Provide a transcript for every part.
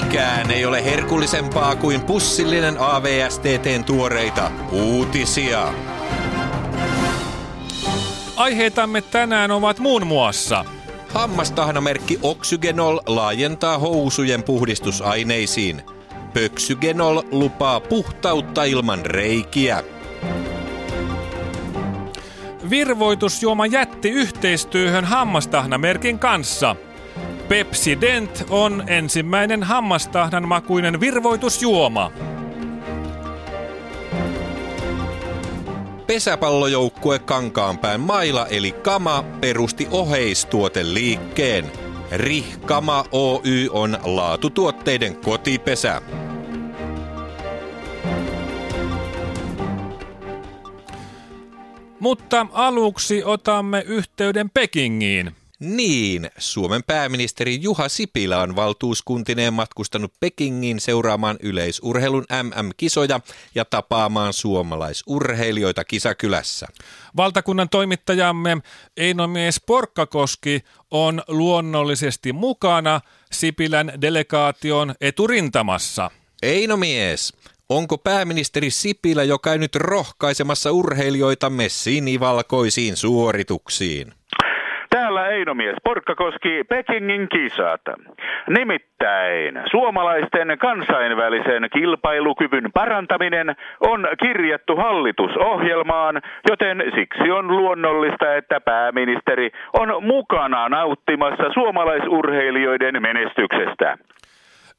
Mikään ei ole herkullisempaa kuin pussillinen AVSTT:n tuoreita uutisia. Aiheitamme tänään ovat muun muassa: hammastahnamerkki Oxygenol laajentaa housujen puhdistusaineisiin. Pöksygenol lupaa puhtautta ilman reikiä. Virvoitusjuoma jätti yhteistyöhön hammastahnamerkin kanssa. Pepsi-dent on ensimmäinen hammastahnan makuinen virvoitusjuoma. Pesäpallojoukkue Kankaanpään Maila eli Kama perusti oheistuoteliikkeen. Rihkama Oy on laatutuotteiden kotipesä. Mutta aluksi otamme yhteyden Pekingiin. Niin, Suomen pääministeri Juha Sipilä on valtuuskuntineen matkustanut Pekingiin seuraamaan yleisurheilun MM-kisoja ja tapaamaan suomalaisurheilijoita kisakylässä. Valtakunnan toimittajamme Eino Mies Porkkakoski on luonnollisesti mukana Sipilän delegaation eturintamassa. Eino Mies, onko pääministeri Sipilä jo käynyt rohkaisemassa urheilijoitamme sinivalkoisiin suorituksiin? Täällä Eino Mies Porkkakoski, Pekingin kisat. Nimittäin suomalaisten kansainvälisen kilpailukyvyn parantaminen on kirjattu hallitusohjelmaan, joten siksi on luonnollista, että pääministeri on mukana nauttimassa suomalaisurheilijoiden menestyksestä.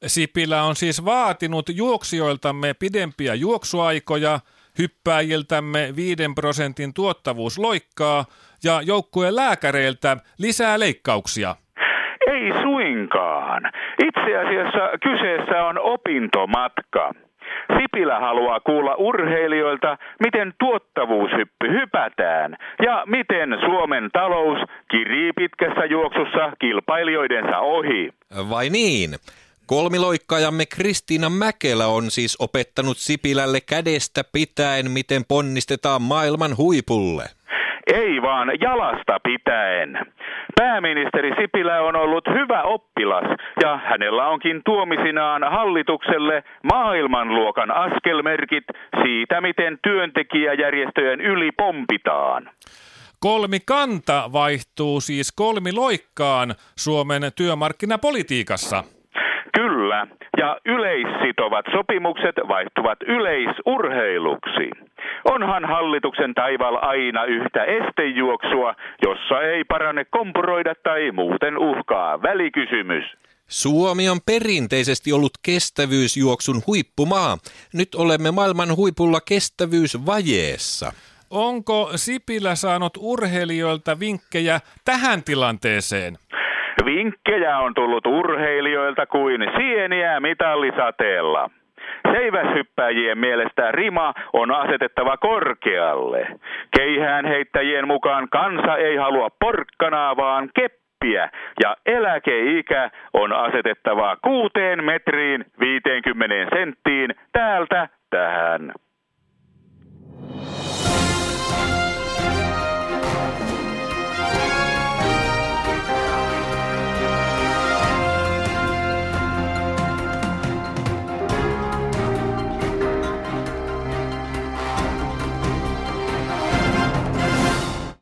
Sipilä on siis vaatinut juoksijoiltamme pidempiä juoksuaikoja, hyppääjiltämme 5% tuottavuusloikkaa ja joukkueen lääkäreiltä lisää leikkauksia. Ei suinkaan. Itse asiassa kyseessä on opintomatka. Sipilä haluaa kuulla urheilijoilta, miten tuottavuushyppy hypätään ja miten Suomen talous kirii pitkässä juoksussa kilpailijoidensa ohi. Vai niin? Kolmiloikkaajamme Kristiina Mäkelä on siis opettanut Sipilälle kädestä pitäen, miten ponnistetaan maailman huipulle. Ei vaan jalasta pitäen. Pääministeri Sipilä on ollut hyvä oppilas ja hänellä onkin tuomisinaan hallitukselle maailmanluokan askelmerkit siitä, miten työntekijäjärjestöjen yli pompitaan. Kolmikanta vaihtuu siis kolmiloikkaan Suomen työmarkkinapolitiikassa. Kyllä, ja yleissitovat sopimukset vaihtuvat yleisurheiluksi. Onhan hallituksen taivaalla aina yhtä estejuoksua, jossa ei parane kompuroida tai muuten uhkaa välikysymys. Suomi on perinteisesti ollut kestävyysjuoksun huippumaa. Nyt olemme maailman huipulla kestävyysvajeessa. Onko Sipilä saanut urheilijoilta vinkkejä tähän tilanteeseen? Vinkkejä on tullut urheilijoilta kuin sieniä mitallisateella. Seiväshyppäjien mielestä rima on asetettava korkealle. Keihäänheittäjien mukaan kansa ei halua porkkanaa, vaan keppiä, ja eläkeikä on asetettava 6 metriin 50 senttiin täältä